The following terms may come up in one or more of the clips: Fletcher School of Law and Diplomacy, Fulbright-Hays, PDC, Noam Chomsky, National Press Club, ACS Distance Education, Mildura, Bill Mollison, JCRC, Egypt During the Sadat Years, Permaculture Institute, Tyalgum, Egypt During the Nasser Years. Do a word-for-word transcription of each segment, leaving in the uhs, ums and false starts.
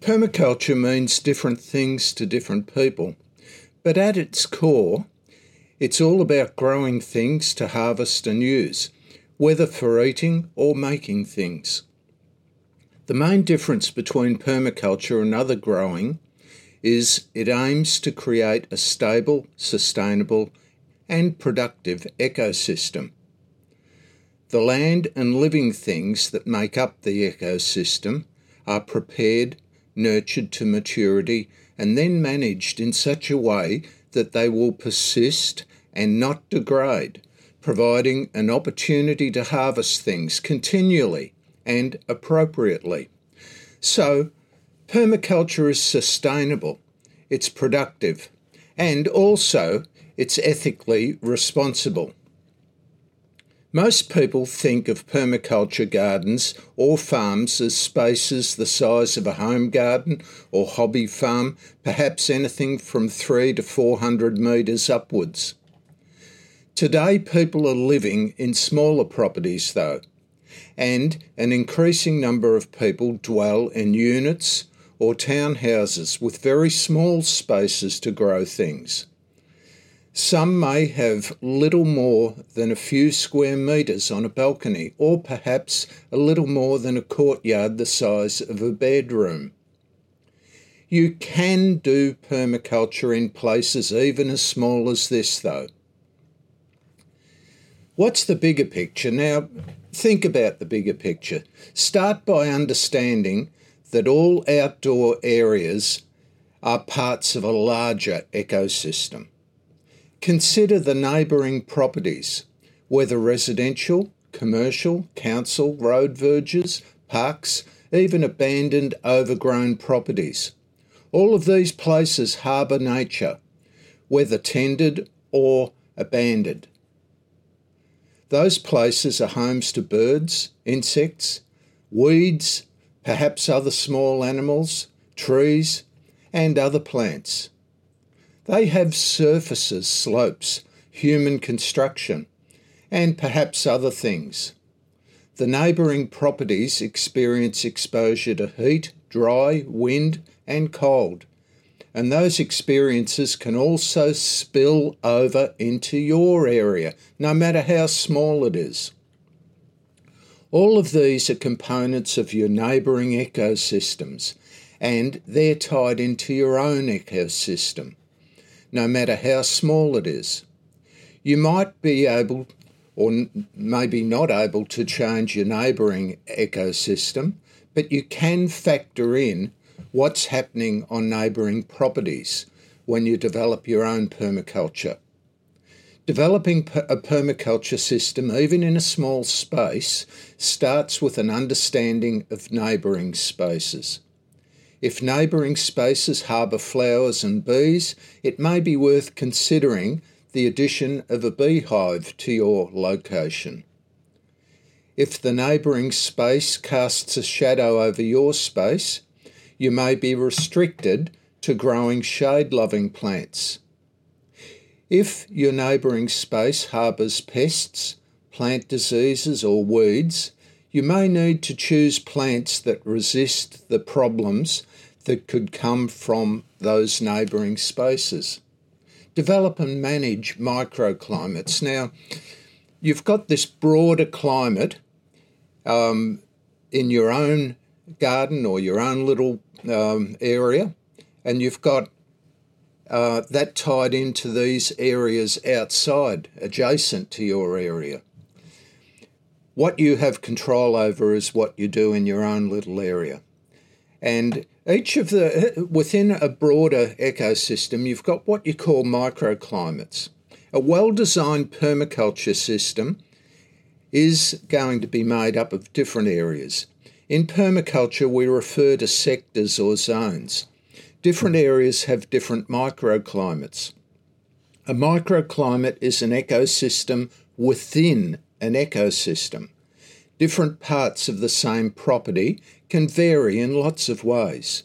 Permaculture means different things to different people, but at its core, it's all about growing things to harvest and use, whether for eating or making things. The main difference between permaculture and other growing is it aims to create a stable, sustainable, and productive ecosystem. The land and living things that make up the ecosystem are prepared, nurtured to maturity, and then managed in such a way that they will persist and not degrade, providing an opportunity to harvest things continually and appropriately. So, permaculture is sustainable, it's productive, and also it's ethically responsible. Most people think of permaculture gardens or farms as spaces the size of a home garden or hobby farm, perhaps anything from three to four hundred metres upwards. Today, people are living in smaller properties though, and an increasing number of people dwell in units or townhouses with very small spaces to grow things. Some may have little more than a few square metres on a balcony, or perhaps a little more than a courtyard the size of a bedroom. You can do permaculture in places even as small as this though. What's the bigger picture? Now, think about the bigger picture. Start by understanding that all outdoor areas are parts of a larger ecosystem. Consider the neighbouring properties, whether residential, commercial, council, road verges, parks, even abandoned overgrown properties. All of these places harbour nature, whether tended or abandoned. Those places are homes to birds, insects, weeds, perhaps other small animals, trees, and other plants. They have surfaces, slopes, human construction, and perhaps other things. The neighbouring properties experience exposure to heat, dry, wind, and cold, and those experiences can also spill over into your area, no matter how small it is. All of these are components of your neighbouring ecosystems, and they're tied into your own ecosystem, no matter how small it is. You might be able, or maybe not able, to change your neighbouring ecosystem, but you can factor in what's happening on neighbouring properties when you develop your own permaculture. Developing a permaculture system, even in a small space, starts with an understanding of neighbouring spaces. If neighbouring spaces harbour flowers and bees, it may be worth considering the addition of a beehive to your location. If the neighbouring space casts a shadow over your space, you may be restricted to growing shade-loving plants. If your neighbouring space harbours pests, plant diseases or weeds, you may need to choose plants that resist the problems that could come from those neighbouring spaces. Develop and manage microclimates. Now, you've got this broader climate um, in your own garden or your own little um, area, and you've got uh, that tied into these areas outside, adjacent to your area. What you have control over is what you do in your own little area, and each of the within a broader ecosystem, you've got what you call microclimates. A well-designed permaculture system is going to be made up of different areas. In permaculture, we refer to sectors or zones. Different areas have different microclimates. A microclimate is an ecosystem within an ecosystem. Different parts of the same property can vary in lots of ways.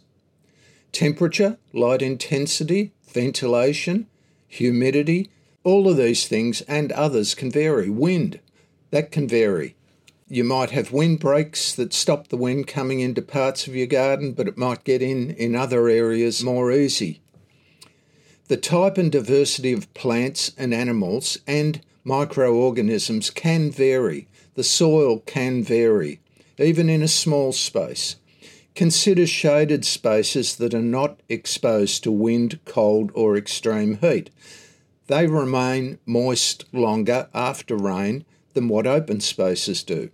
Temperature, light intensity, ventilation, humidity, all of these things and others can vary. Wind, that can vary. You might have windbreaks that stop the wind coming into parts of your garden, but it might get in in other areas more easy. The type and diversity of plants and animals and microorganisms can vary. The soil can vary, even in a small space. Consider shaded spaces that are not exposed to wind, cold, or extreme heat. They remain moist longer after rain than what open spaces do.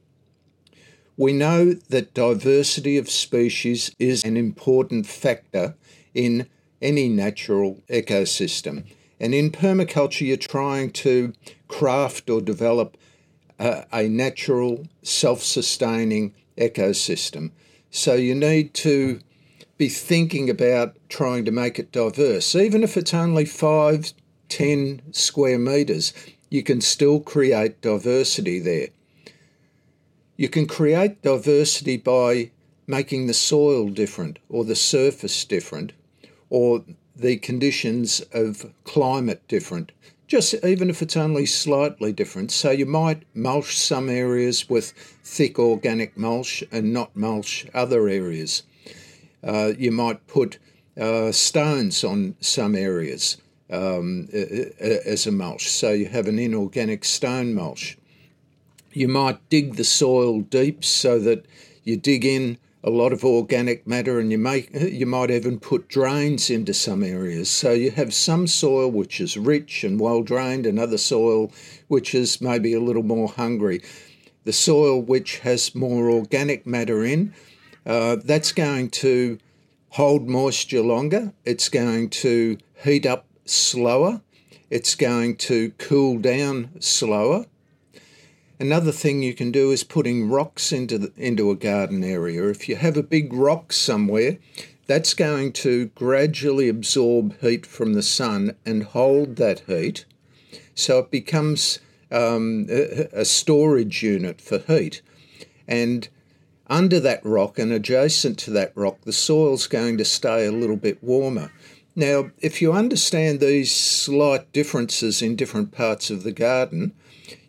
We know that diversity of species is an important factor in any natural ecosystem. And in permaculture, you're trying to craft or develop a, a natural, self-sustaining ecosystem. So you need to be thinking about trying to make it diverse. Even if it's only five, ten square metres, you can still create diversity there. You can create diversity by making the soil different or the surface different or the conditions of climate different, just even if it's only slightly different. So you might mulch some areas with thick organic mulch and not mulch other areas. Uh, you might put uh, stones on some areas Um, as a mulch, so you have an inorganic stone mulch. You might dig the soil deep so that you dig in a lot of organic matter, and you make you might even put drains into some areas, so you have some soil which is rich and well drained and other soil which is maybe a little more hungry. The soil which has more organic matter in, uh, that's going to hold moisture longer, it's going to heat up slower, it's going to cool down slower. Another thing you can do is putting rocks into the, into a garden area. If you have a big rock somewhere, that's going to gradually absorb heat from the sun and hold that heat, so it becomes um, a, a storage unit for heat. And under that rock and adjacent to that rock, the soil's going to stay a little bit warmer. Now, if you understand these slight differences in different parts of the garden,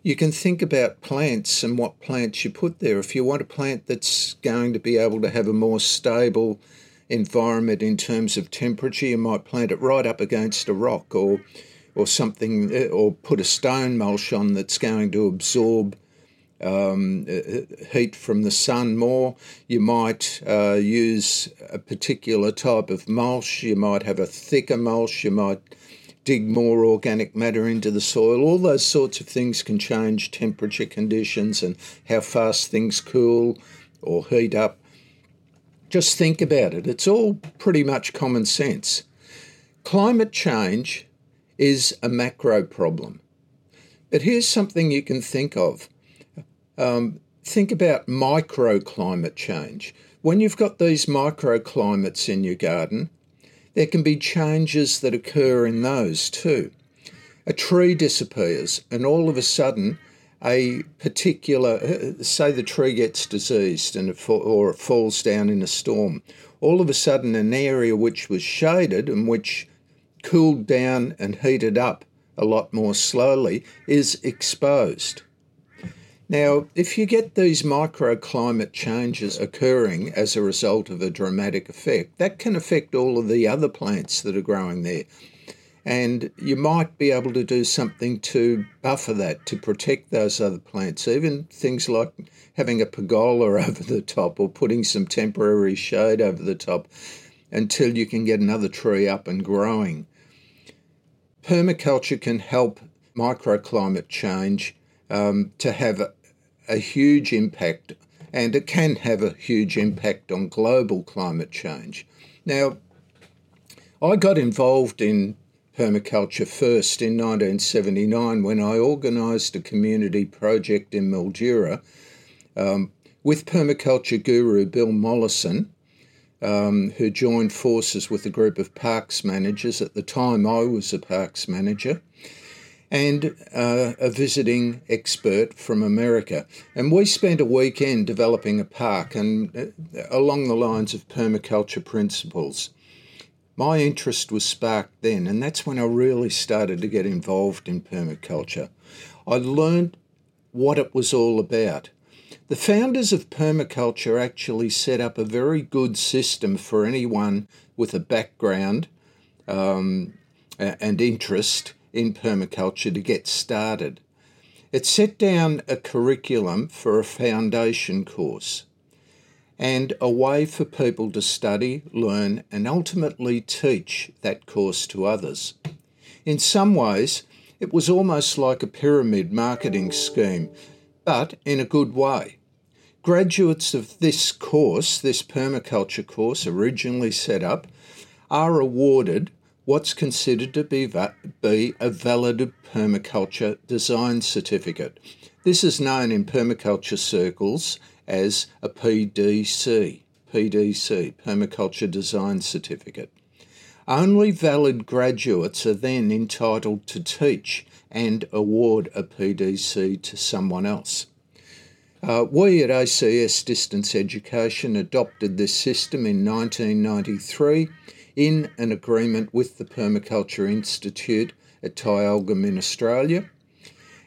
you can think about plants and what plants you put there. If you want a plant that's going to be able to have a more stable environment in terms of temperature, you might plant it right up against a rock or or something, or put a stone mulch on that's going to absorb um, heat from the sun more. You might uh, use a particular type of mulch. You might have a thicker mulch. You might dig more organic matter into the soil. All those sorts of things can change temperature conditions and how fast things cool or heat up. Just think about it. It's all pretty much common sense. Climate change is a macro problem. But here's something you can think of. Um, think about microclimate change. When you've got these microclimates in your garden, there can be changes that occur in those too. A tree disappears and all of a sudden a particular, say the tree gets diseased and it fa- or it falls down in a storm. All of a sudden an area which was shaded and which cooled down and heated up a lot more slowly is exposed. Now, if you get these microclimate changes occurring as a result of a dramatic effect, that can affect all of the other plants that are growing there. And you might be able to do something to buffer that, to protect those other plants, even things like having a pergola over the top or putting some temporary shade over the top until you can get another tree up and growing. Permaculture can help microclimate change Um, to have a, a huge impact, and it can have a huge impact on global climate change. Now, I got involved in permaculture first in nineteen seventy-nine when I organised a community project in Mildura um, with permaculture guru Bill Mollison, um, who joined forces with a group of parks managers. At the time, I was a parks manager, and uh, a visiting expert from America. And we spent a weekend developing a park and uh, along the lines of permaculture principles. My interest was sparked then, and that's when I really started to get involved in permaculture. I learned what it was all about. The founders of permaculture actually set up a very good system for anyone with a background um, and interest in permaculture to get started. It set down a curriculum for a foundation course and a way for people to study, learn, and ultimately teach that course to others. In some ways, it was almost like a pyramid marketing scheme, but in a good way. Graduates of this course, this permaculture course originally set up, are awarded what's considered to be, va- be a valid permaculture design certificate. This is known in permaculture circles as a P D C, P D C, Permaculture Design Certificate. Only valid graduates are then entitled to teach and award a P D C to someone else. Uh, we at A C S Distance Education adopted this system in nineteen ninety-three in an agreement with the Permaculture Institute at Tyalgum in Australia,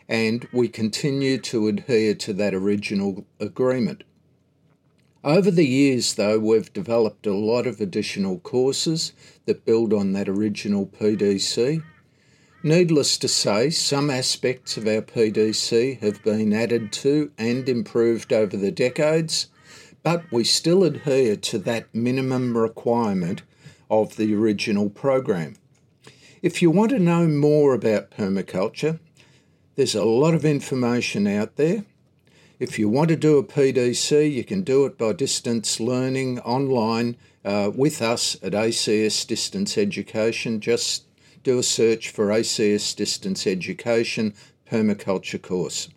and we continue to adhere to that original agreement. Over the years, though, we've developed a lot of additional courses that build on that original P D C. Needless to say, some aspects of our P D C have been added to and improved over the decades, but we still adhere to that minimum requirement of the original program. If you want to know more about permaculture, there's a lot of information out there. If you want to do a P D C, you can do it by distance learning online uh, with us at A C S Distance Education. Just do a search for A C S Distance Education Permaculture Course.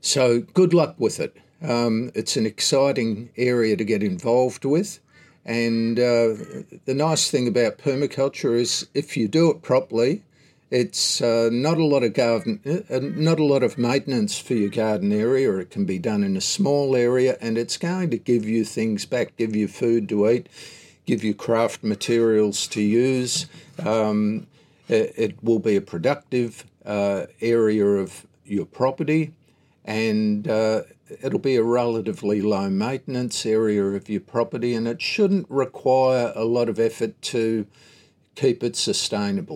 So good luck with it. Um, it's an exciting area to get involved with. And uh, the nice thing about permaculture is if you do it properly, it's uh, not a lot of garden, uh, not a lot of maintenance for your garden area, or it can be done in a small area, and it's going to give you things back, give you food to eat, give you craft materials to use. Um, it, it will be a productive uh, area of your property, and uh, it'll be a relatively low maintenance area of your property, and it shouldn't require a lot of effort to keep it sustainable.